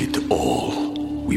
it all. We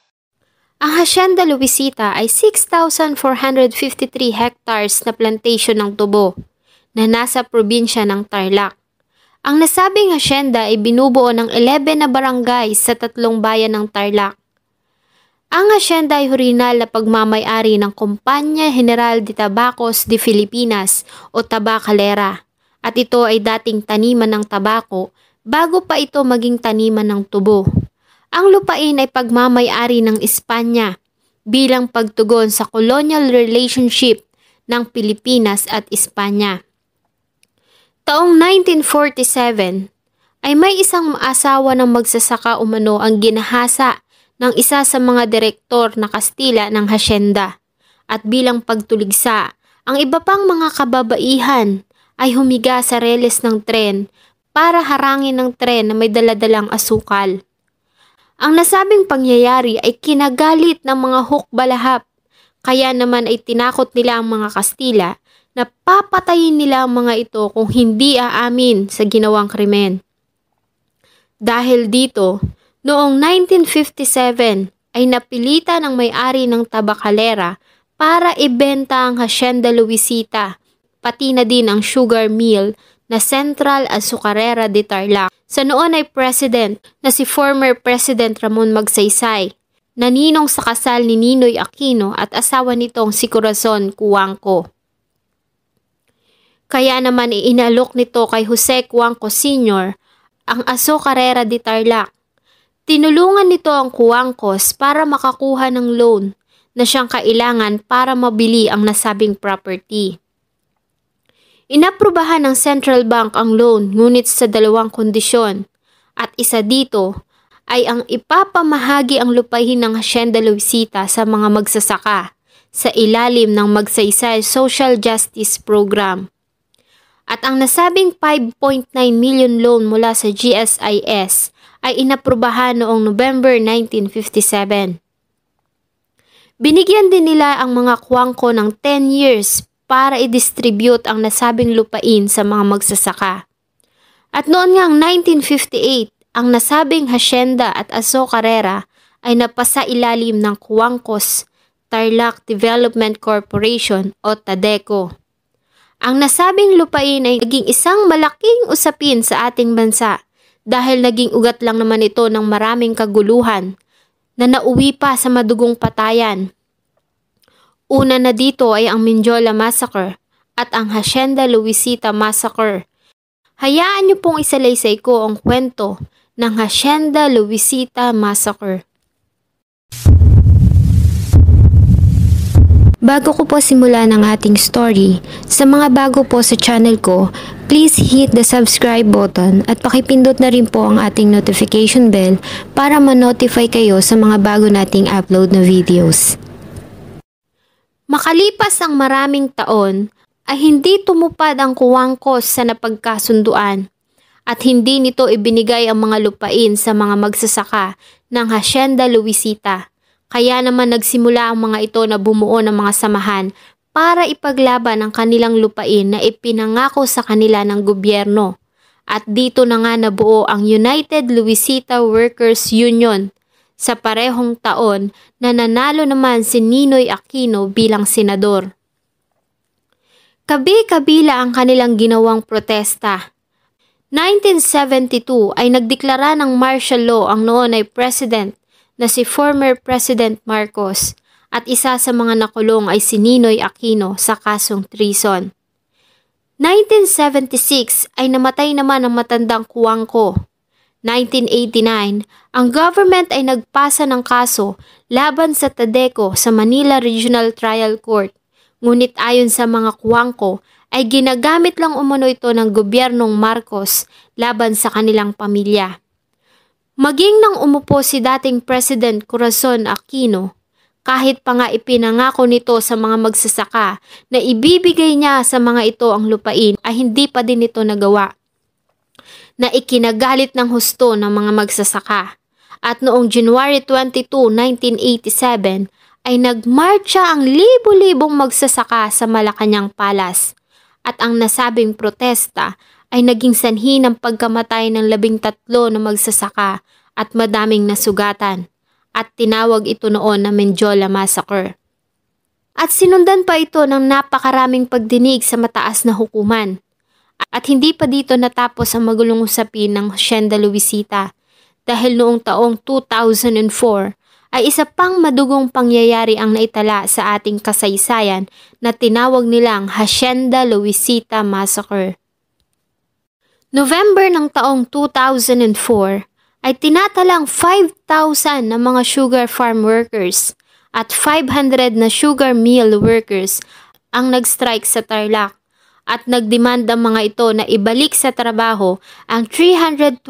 Ang Hacienda Luisita ay 6,453 hectares na plantasyon ng tubo na nasa probinsya ng Tarlac. Ang nasabing hacienda ay binubuo ng 11 na barangay sa tatlong bayan ng Tarlac. Ang hacienda ay hurinal na pagmamay-ari ng Kompanya General de Tabacos de Filipinas o Tabacalera, at ito ay dating taniman ng tabako bago pa ito maging taniman ng tubo. Ang lupain ay pagmamay-ari ng Espanya bilang pagtugon sa colonial relationship ng Pilipinas at Espanya. Taong 1947 ay may isang asawa ng magsasaka umano ang ginahasa ng isa sa mga direktor na Kastila ng hacienda, at bilang pagtuligsa, ang iba pang mga kababaihan ay humiga sa reles ng tren para harangin ng tren na may daladalang asukal. Ang nasabing pangyayari ay kinagalit ng mga hukbalahap, kaya naman ay tinakot nila ang mga Kastila na papatayin nila ang mga ito kung hindi aamin sa ginawang krimen. Dahil dito, noong 1957 ay napilita ng may-ari ng Tabacalera para ibenta ang Hacienda Luisita, pati na din ang sugar mill na Central Azucarera de Tarlac. Sa noon ay president na si former President Ramon Magsaysay, naninong sa kasal ni Ninoy Aquino at asawa nitong si Corazon Cojuangco. Kaya naman iinalok nito kay Jose Cojuangco Sr. ang Azucarera de Tarlac. Tinulungan nito ang Cojuangcos para makakuha ng loan na siyang kailangan para mabili ang nasabing property. Inaprubahan ng Central Bank ang loan ngunit sa dalawang kondisyon, at isa dito ay ang ipapamahagi ang lupain ng Hacienda Luisita sa mga magsasaka sa ilalim ng Magsaysay Social Justice Program. At ang nasabing 5.9 million loan mula sa GSIS ay inaprubahan noong November 1957. Binigyan din nila ang mga Cojuangco ng 10 years para i-distribute ang nasabing lupain sa mga magsasaka. At noon ngang 1958, ang nasabing hacienda at Azucarera ay napasa ilalim ng Cojuangcos Tarlac Development Corporation o Tadeco. Ang nasabing lupain ay naging isang malaking usapin sa ating bansa dahil naging ugat lang naman ito ng maraming kaguluhan na nauwi pa sa madugong patayan. Una na dito ay ang Mendiola Massacre at ang Hacienda Luisita Massacre. Hayaan niyo pong isalaysay ko ang kwento ng Hacienda Luisita Massacre. Bago ko po simulan ang ating story, sa mga bago po sa channel ko, please hit the subscribe button at pakipindot na rin po ang ating notification bell para ma-notify kayo sa mga bago nating upload na videos. Makalipas ang maraming taon, ay hindi tumupad ang Cojuangcos sa napagkasunduan at hindi nito ibinigay ang mga lupain sa mga magsasaka ng Hacienda Luisita. Kaya naman nagsimula ang mga ito na bumuo ng mga samahan para ipaglaban ang kanilang lupain na ipinangako sa kanila ng gobyerno. At dito na nga nabuo ang United Luisita Workers Union sa parehong taon na nanalo naman si Ninoy Aquino bilang senador. Kabi-kabila ang kanilang ginawang protesta. 1972 ay nagdeklara ng martial law ang noon ay president na si former President Marcos at isa sa mga nakulong ay si Ninoy Aquino sa kasong treason. 1976 ay namatay naman ang matandang Cojuangco. 1989, ang government ay nagpasa ng kaso laban sa Tadeco sa Manila Regional Trial Court. Ngunit ayon sa mga Cojuangco ay ginagamit lang umano ito ng gobyernong Marcos laban sa kanilang pamilya. Maging nang umupo si dating President Corazon Aquino, kahit pa nga ipinangako nito sa mga magsasaka na ibibigay niya sa mga ito ang lupain, ay hindi pa din ito nagawa. Na ikinagalit ng husto ng mga magsasaka. At noong January 22, 1987, ay nagmarcha ang libo-libong magsasaka sa Malacañang Palace. At ang nasabing protesta ay naging sanhi ng pagkamatay ng 13 na magsasaka at madaming nasugatan, at tinawag ito noon na Mendiola Massacre. At sinundan pa ito ng napakaraming pagdinig sa mataas na hukuman. At hindi pa dito natapos ang magulong usapin ng Hacienda Luisita, dahil noong taong 2004 ay isa pang madugong pangyayari ang naitala sa ating kasaysayan na tinawag nilang Hacienda Luisita Massacre. November ng taong 2004 ay tinatalang 5,000 na mga sugar farm workers at 500 na sugar mill workers ang nag-strike sa Tarlac, at nagdemanda mga ito na ibalik sa trabaho ang 327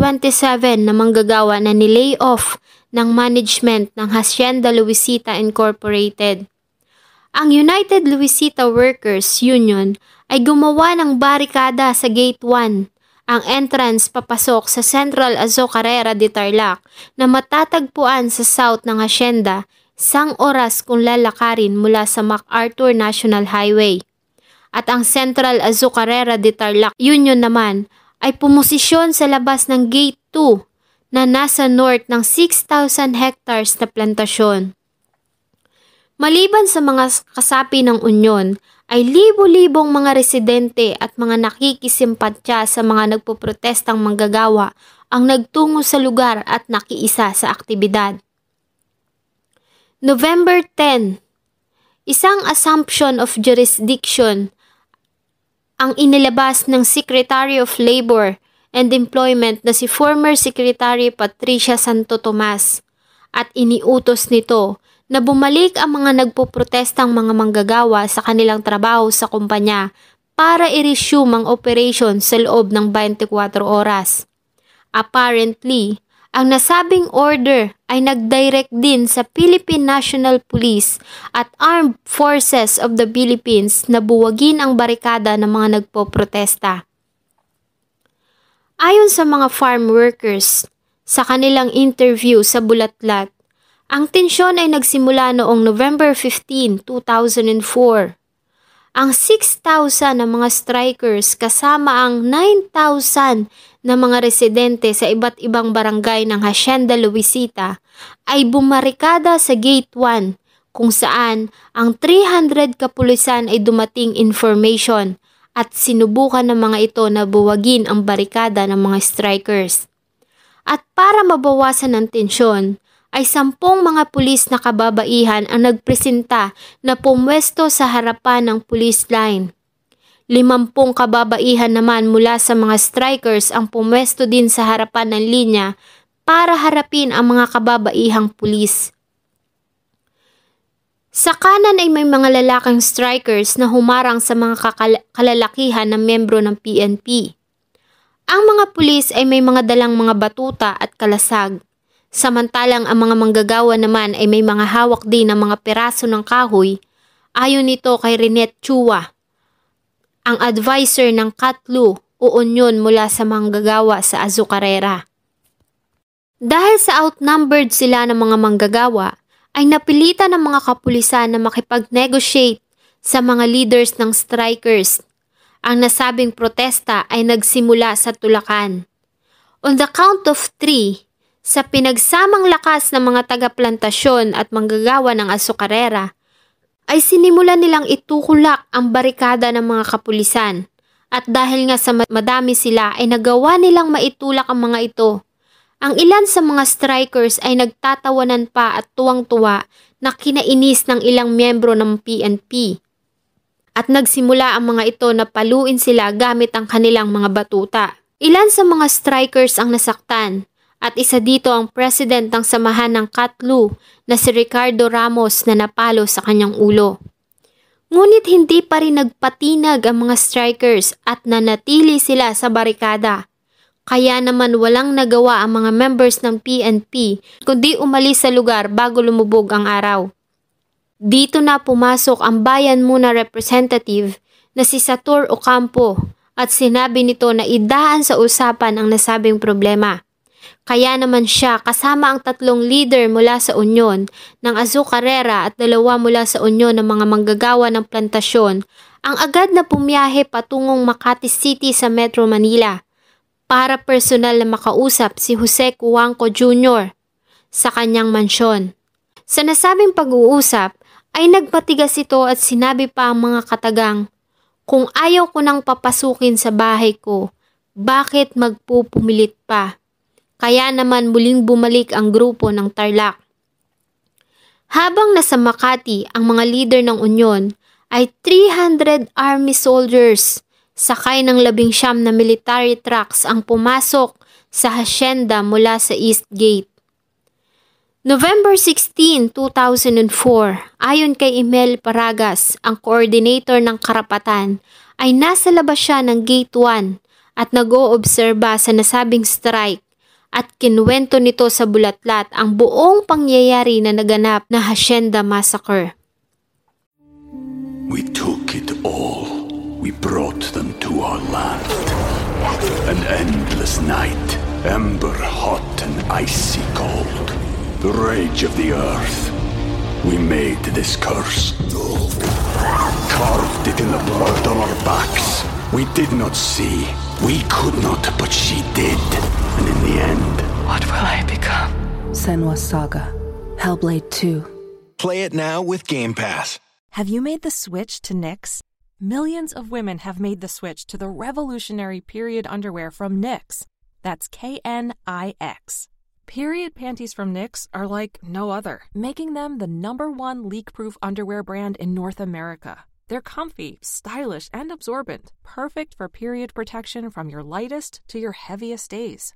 na manggagawa na nilay off ng management ng Hacienda Luisita Incorporated. Ang United Luisita Workers Union ay gumawa ng barikada sa Gate 1, ang entrance papasok sa Central Azucarera de Tarlac na matatagpuan sa south ng Hacienda, isang oras kung lalakarin mula sa MacArthur National Highway. At ang Central Azucarera de Tarlac Union naman ay pumosisyon sa labas ng Gate 2 na nasa north ng 6,000 hectares na plantasyon. Maliban sa mga kasapi ng Union, ay libo-libong mga residente at mga nakikisimpatya sa mga nagpoprotestang manggagawa ang nagtungo sa lugar at nakiisa sa aktibidad. November 10, isang assumption of jurisdiction ang inilabas ng Secretary of Labor and Employment na si former Secretary Patricia Santo Tomas, at iniutos nito na bumalik ang mga nagpoprotestang mga manggagawa sa kanilang trabaho sa kumpanya para i-resume ang operation sa loob ng 24 oras. Apparently, ang nasabing order ay nag-direct din sa Philippine National Police at Armed Forces of the Philippines na buwagin ang barikada ng mga nagpoprotesta. Ayon sa mga farm workers, sa kanilang interview sa Bulatlat, ang tensyon ay nagsimula noong November 15, 2004. Ang 6,000 na mga strikers kasama ang 9,000 na mga residente sa iba't ibang barangay ng Hacienda Luisita ay bumarikada sa Gate 1, kung saan ang 300 kapulisan ay dumating information at sinubukan ng mga ito na buwagin ang barikada ng mga strikers. At para mabawasan ang tensyon, ay 10 mga pulis na kababaihan ang nagpresenta na pumwesto sa harapan ng police line. 50 kababaihan naman mula sa mga strikers ang pumwesto din sa harapan ng linya para harapin ang mga kababaihang pulis. Sa kanan ay may mga lalaking strikers na humarang sa mga kalalakihan ng miyembro ng PNP. Ang mga pulis ay may mga dalang mga batuta at kalasag. Samantalang ang mga manggagawa naman ay may mga hawak din ng mga peraso ng kahoy, ayon nito kay Rinette Chua, ang advisor ng Katlu o Union mula sa manggagawa sa Azucarera. Dahil sa outnumbered sila ng mga manggagawa, ay napilitan ng mga kapulisan na makipag-negotiate sa mga leaders ng strikers. Ang nasabing protesta ay nagsimula sa tulakan. On the count of 3, sa pinagsamang lakas ng mga taga-plantasyon at manggagawa ng Azucarera, ay sinimula nilang itukulak ang barikada ng mga kapulisan, at dahil nga sa madami sila ay nagawa nilang maitulak ang mga ito. Ang ilan sa mga strikers ay nagtatawanan pa at tuwang-tuwa na kinainis ng ilang miyembro ng PNP. At nagsimula ang mga ito na paluin sila gamit ang kanilang mga batuta. Ilan sa mga strikers ang nasaktan at isa dito ang president ng samahan ng Katlu na si Ricardo Ramos na napalo sa kanyang ulo. Ngunit hindi pa rin nagpatinag ang mga strikers at nanatili sila sa barikada. Kaya naman walang nagawa ang mga members ng PNP kundi umalis sa lugar bago lumubog ang araw. Dito na pumasok ang Bayan Muna representative na si Satur Ocampo at sinabi nito na idaan sa usapan ang nasabing problema. Kaya naman siya kasama ang 3 leader mula sa Union ng Azucarera at 2 mula sa Union ng mga manggagawa ng plantasyon ang agad na pumiyahe patungong Makati City sa Metro Manila para personal na makausap si Jose Cojuangco Jr. sa kanyang mansyon. Sa nasabing pag-uusap, ay nagpatigas ito at sinabi pa ang mga katagang, "Kung ayaw ko nang papasukin sa bahay ko, bakit magpupumilit pa?" Kaya naman muling bumalik ang grupo ng Tarlac. Habang nasa Makati, ang mga leader ng Union ay 300 army soldiers, sakay ng 19 na military trucks ang pumasok sa hacienda mula sa East Gate. November 16, 2004, ayon kay Imel Paragas, ang coordinator ng karapatan, ay nasa labas siya ng Gate 1 at nag-oobserba sa nasabing strike at kinuwento nito sa Bulatlat ang buong pangyayari na naganap na Hacienda Massacre. We took it all. We brought them to our land. An endless night, ember hot and icy cold. The rage of the earth. We made this curse. Carved it in the blood on our backs. We did not see. We could not, but she did. And in the end, what will I become? Senua's Saga: Hellblade 2. Play it now with Game Pass. Have you made the switch to Knix? Millions of women have made the switch to the revolutionary period underwear from Knix. That's Knix. Period panties from Knix are like no other, making them the #1 leak-proof underwear brand in North America. They're comfy, stylish, and absorbent, perfect for period protection from your lightest to your heaviest days.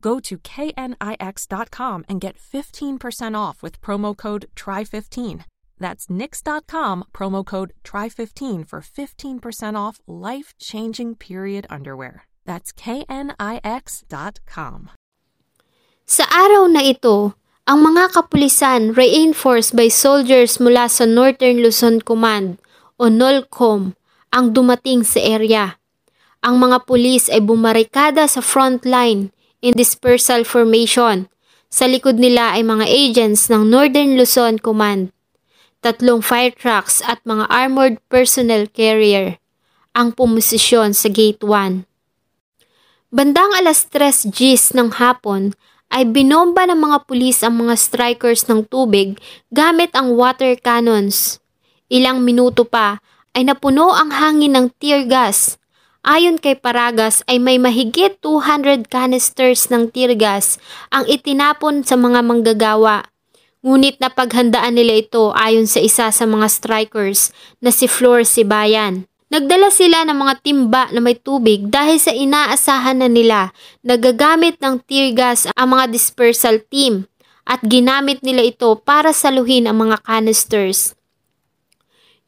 Go to knix.com and get 15% off with promo code TRY15. That's knix.com, promo code TRY15 for 15% off life-changing period underwear. That's knix.com. Sa araw na ito, ang mga kapulisan reinforced by soldiers mula sa Northern Luzon Command o Nolcom ang dumating sa area. Ang mga pulis ay bumarikada sa front line in dispersal formation. Sa likod nila ay mga agents ng Northern Luzon Command, 3 fire trucks at mga armored personnel carrier ang pumosisyon sa Gate 1. Bandang 3:00 ng hapon, ay binomba ng mga pulis ang mga strikers ng tubig gamit ang water cannons. Ilang minuto pa ay napuno ang hangin ng tear gas. Ayon kay Paragas ay may mahigit 200 canisters ng tear gas ang itinapon sa mga manggagawa. Ngunit napaghandaan nila ito ayon sa isa sa mga strikers na si Flor Sibayan. Nagdala sila ng mga timba na may tubig dahil sa inaasahan na nila na gagamit ng tear gas ang mga dispersal team at ginamit nila ito para saluhin ang mga canisters.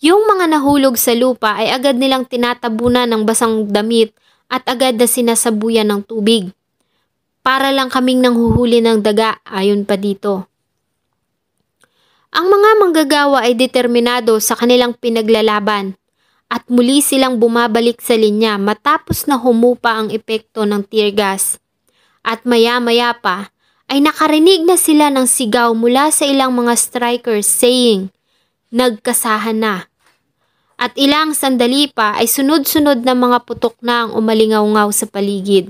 Yung mga nahulog sa lupa ay agad nilang tinatabunan ng basang damit at agad na sinasabuyan ng tubig. Para lang kaming nanghuhuli ng daga, ayon pa dito. Ang mga manggagawa ay determinado sa kanilang pinaglalaban. At muli silang bumabalik sa linya matapos na humupa ang epekto ng tear gas. At maya-maya pa ay nakarinig na sila ng sigaw mula sa ilang mga strikers saying, "Nagkasahan na." at ilang sandali pa ay sunod-sunod na mga putok na ang umalingaw-ngaw sa paligid.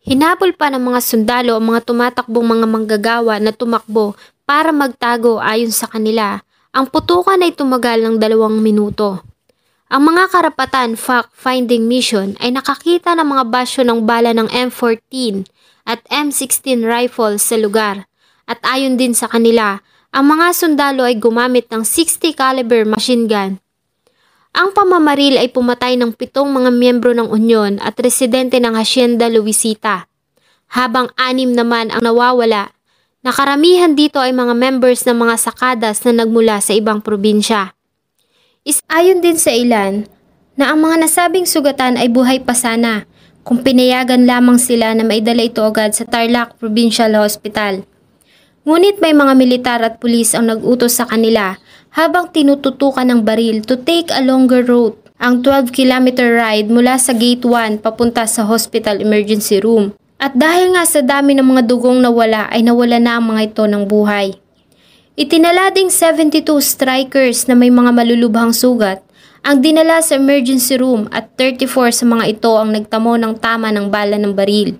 Hinabol pa ng mga sundalo ang mga tumatakbong mga manggagawa na tumakbo para magtago ayon sa kanila. Ang putukan ay tumagal ng 2 minuto. Ang mga karapatan fact-finding mission ay nakakita ng mga basyo ng bala ng M14 at M16 rifles sa lugar. At ayon din sa kanila, ang mga sundalo ay gumamit ng 60 caliber machine gun. Ang pamamaril ay pumatay ng 7 mga miyembro ng Union at residente ng Hacienda Luisita, habang 6 naman ang nawawala, na karamihan dito ay mga members ng mga sakadas na nagmula sa ibang probinsya. Ayon din sa ilan na ang mga nasabing sugatan ay buhay pa sana kung pinayagan lamang sila na maidala ito agad sa Tarlac Provincial Hospital. Ngunit may mga militar at pulis ang nag-utos sa kanila habang tinututukan ng baril to take a longer route, ang 12-kilometer ride mula sa Gate 1 papunta sa Hospital Emergency Room. At dahil nga sa dami ng mga dugong nawala ay nawala na ang mga ito ng buhay. Itinala ding 72 strikers na may mga malulubhang sugat ang dinala sa emergency room at 34 sa mga ito ang nagtamo ng tama ng bala ng baril.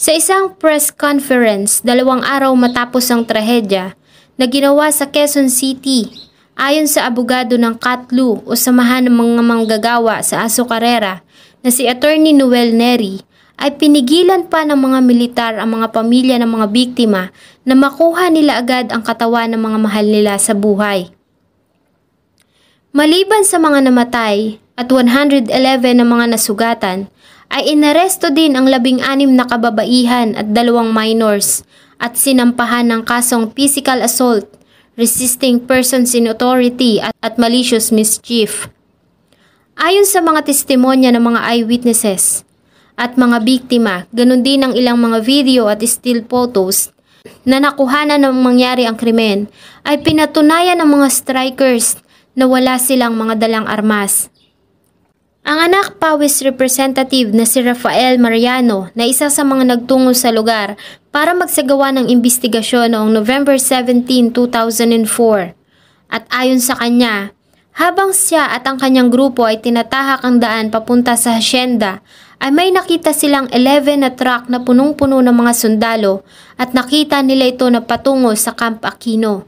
Sa isang press conference 2 araw matapos ang trahedya na ginawa sa Quezon City, ayon sa abogado ng Katlu o samahan ng mga manggagawa sa Azucarera na si Attorney Noel Neri, ay pinigilan pa ng mga militar ang mga pamilya ng mga biktima na makuha nila agad ang katawan ng mga mahal nila sa buhay. Maliban sa mga namatay at 111 na mga nasugatan, ay inaresto din ang 16 na kababaihan at 2 minors at sinampahan ng kasong physical assault, resisting persons in authority at malicious mischief. Ayon sa mga testimonya ng mga eyewitnesses at mga biktima, ganun din ang ilang mga video at still photos na nakuhanan ng mangyari ang krimen, ay pinatunayan ng mga strikers na wala silang mga dalang armas. Ang anak pawis representative na si Rafael Mariano, na isa sa mga nagtungo sa lugar para magsagawa ng investigasyon noong November 17, 2004. At ayon sa kanya, habang siya at ang kanyang grupo ay tinatahak ang daan papunta sa hacienda, ay may nakita silang 11 na truck na punong-puno ng mga sundalo at nakita nila ito na patungo sa Camp Aquino.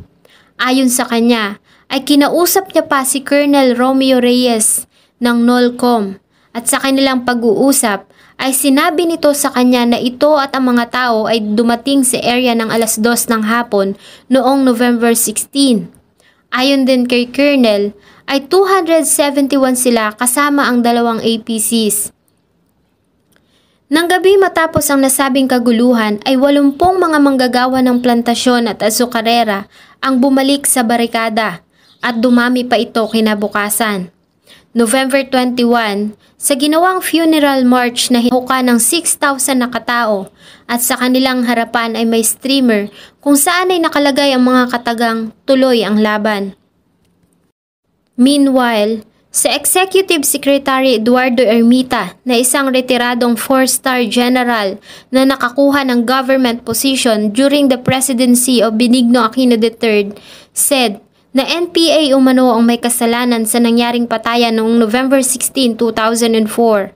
Ayon sa kanya, ay kinausap niya pa si Colonel Romeo Reyes ng Nolcom at sa kanilang pag-uusap ay sinabi nito sa kanya na ito at ang mga tao ay dumating sa area ng 2:00 ng hapon noong November 16. Ayon din kay Colonel, ay 271 sila kasama ang 2 APCs. Nang gabi matapos ang nasabing kaguluhan ay 80 mga manggagawa ng plantasyon at azucarera ang bumalik sa barikada at dumami pa ito kinabukasan. November 21, sa ginawang funeral march na hinuka ng 6,000 na katao at sa kanilang harapan ay may streamer kung saan ay nakalagay ang mga katagang tuloy ang laban. Meanwhile, sa Executive Secretary Eduardo Ermita, na isang retiradong 4-star general na nakakuha ng government position during the presidency of Benigno Aquino III, said na NPA umano ang may kasalanan sa nangyaring patayan noong November 16, 2004.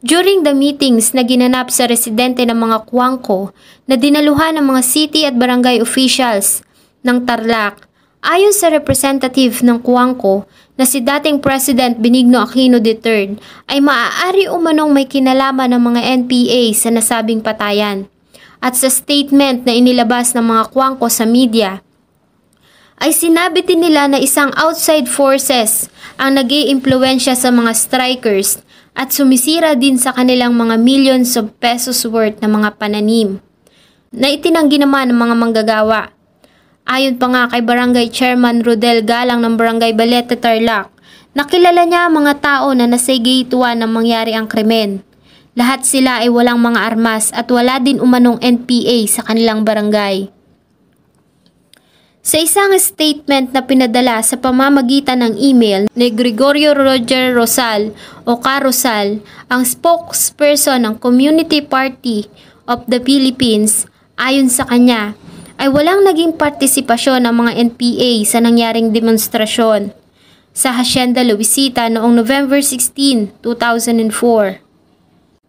During the meetings na ginanap sa residente ng mga Cojuangco na dinaluhan ng mga city at barangay officials ng Tarlac, ayon sa representative ng Cojuangco na si dating President Benigno Aquino III, ay maaari umanong may kinalaman ng mga NPA sa nasabing patayan. At sa statement na inilabas ng mga Cojuangco sa media, ay sinabi din nila na isang outside forces ang nag-iimpluwensya sa mga strikers at sumisira din sa kanilang mga millions of pesos worth na mga pananim na itinanggi naman ng mga manggagawa. Ayon pa nga kay Barangay Chairman Rodel Galang ng Barangay Balete, Tarlac, nakilala niya ang mga tao na nasagituan ng mangyari ang krimen. Lahat sila ay walang mga armas at wala din umanong NPA sa kanilang barangay. Sa isang statement na pinadala sa pamamagitan ng email ni Gregorio Roger Rosal o Carosal, ang spokesperson ng Community Party of the Philippines, ayon sa kanya, ay walang naging partisipasyon ng mga NPA sa nangyaring demonstrasyon. sa Hacienda Luisita noong November 16, 2004.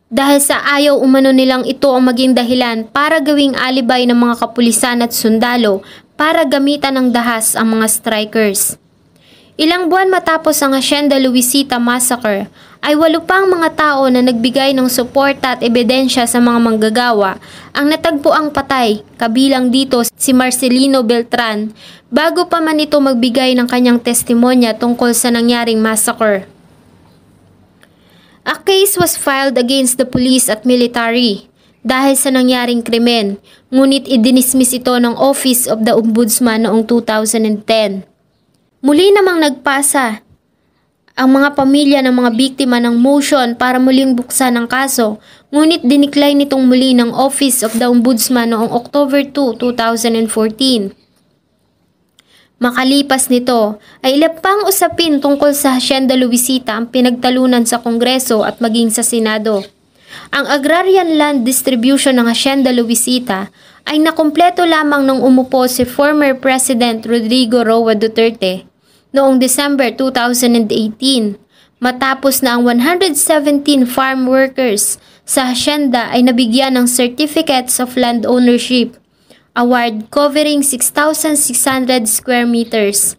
Dahil sa ayaw umano nilang ito ang maging dahilan para gawing alibay ng mga kapulisan at sundalo para gamitan ng dahas ang mga strikers. Ilang buwan matapos ang Hacienda Luisita Massacre, ay walo pang mga tao na nagbigay ng suporta at ebidensya sa mga manggagawa ang natagpuang patay, kabilang dito si Marcelino Beltran, bago pa man ito magbigay ng kanyang testimonya tungkol sa nangyaring massacre. A case was filed against the police at military dahil sa nangyaring krimen, ngunit idinismiss ito ng Office of the Ombudsman noong 2010. Muli namang nagpasa ang mga pamilya ng mga biktima ng motion para muling buksan ang kaso, ngunit dinecline nitong muli ng Office of the Ombudsman noong October 2, 2014. Makalipas nito, ay ilang pang usapin tungkol sa Hacienda Luisita ang pinagtalunan sa Kongreso at maging sa Senado. Ang agrarian land distribution ng Hacienda Luisita ay nakumpleto lamang nang umupo si former President Rodrigo Roa Duterte noong December 2018 matapos na ang 117 farm workers sa hacienda ay nabigyan ng Certificates of Land Ownership Award covering 6,600 square meters.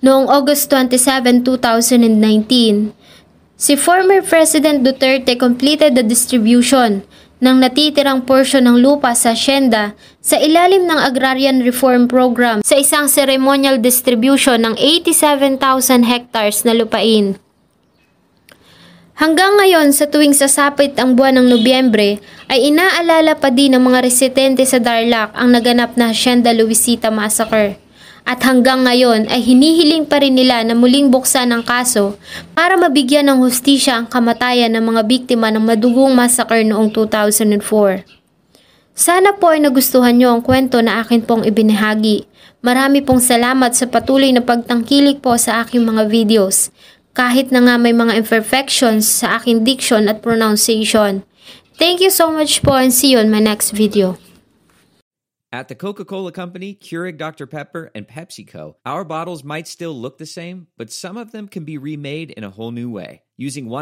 Noong August 27, 2019, si former President Duterte completed the distribution ng natitirang porsyon ng lupa sa hacienda sa ilalim ng Agrarian Reform Program sa isang ceremonial distribution ng 87,000 hectares na lupain. Hanggang ngayon, sa tuwing sasapit ang buwan ng Nobyembre, ay inaalala pa din ng mga residente sa Tarlac ang naganap na Hacienda Luisita Massacre. At hanggang ngayon ay hinihiling pa rin nila na muling buksan ang kaso para mabigyan ng hustisya ang kamatayan ng mga biktima ng madugong massacre noong 2004. Sana po ay nagustuhan nyo ang kwento na akin pong ibinahagi. Marami pong salamat sa patuloy na pagtangkilik po sa aking mga videos, kahit na nga may mga imperfections sa aking diction at pronunciation. Thank you so much po and see you on my next video. At the Coca-Cola Company, Keurig Dr. Pepper, and PepsiCo, our bottles might still look the same, but some of them can be remade in a whole new way, using 100%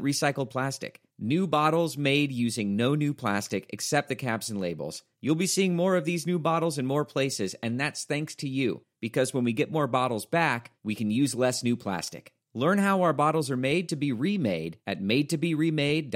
recycled plastic. New bottles made using no new plastic except the caps and labels. You'll be seeing more of these new bottles in more places, and that's thanks to you, because when we get more bottles back, we can use less new plastic. Learn how our bottles are made to be remade at madetoberemade.org.